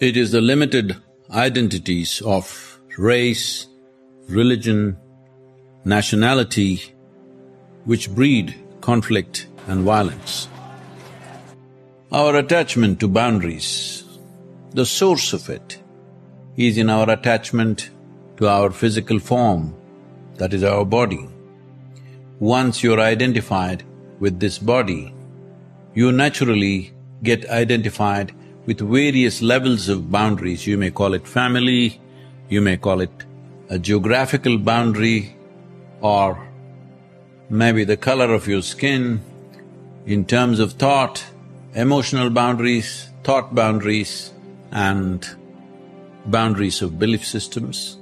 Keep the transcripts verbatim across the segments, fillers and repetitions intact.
It is the limited identities of race, religion, nationality, which breed conflict and violence. Our attachment to boundaries, the source of it is in our attachment to our physical form, that is our body. Once you're identified with this body, you naturally get identified with various levels of boundaries. You may call it family, you may call it a geographical boundary, or maybe the color of your skin. In terms of thought, emotional boundaries, thought boundaries, and boundaries of belief systems.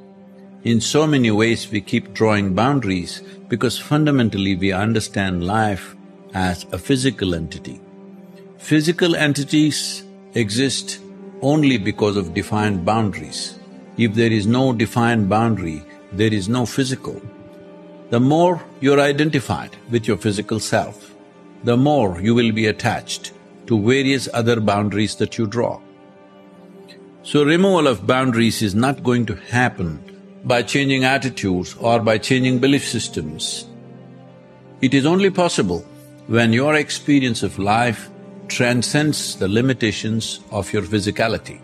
In so many ways we keep drawing boundaries because fundamentally we understand life as a physical entity. Physical entities exist only because of defined boundaries. If there is no defined boundary, there is no physical. The more you're identified with your physical self, the more you will be attached to various other boundaries that you draw. So removal of boundaries is not going to happen by changing attitudes or by changing belief systems. It is only possible when your experience of life transcends the limitations of your physicality.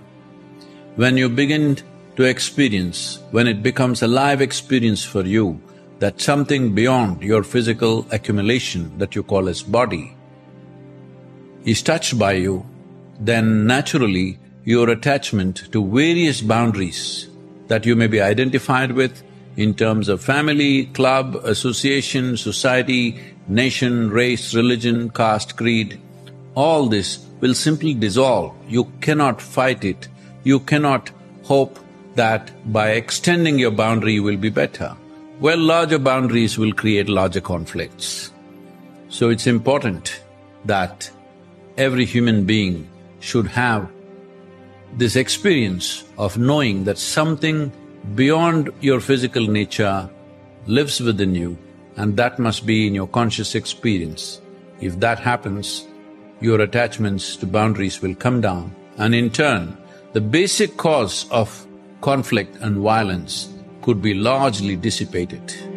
When you begin to experience, when it becomes a live experience for you, that something beyond your physical accumulation that you call as body is touched by you, then naturally your attachment to various boundaries that you may be identified with in terms of family, club, association, society, nation, race, religion, caste, creed, all this will simply dissolve. You cannot fight it. You cannot hope that by extending your boundary you will be better. Well, larger boundaries will create larger conflicts. So it's important that every human being should have this experience of knowing that something beyond your physical nature lives within you, and that must be in your conscious experience. If that happens, your attachments to boundaries will come down, and in turn, the basic cause of conflict and violence could be largely dissipated.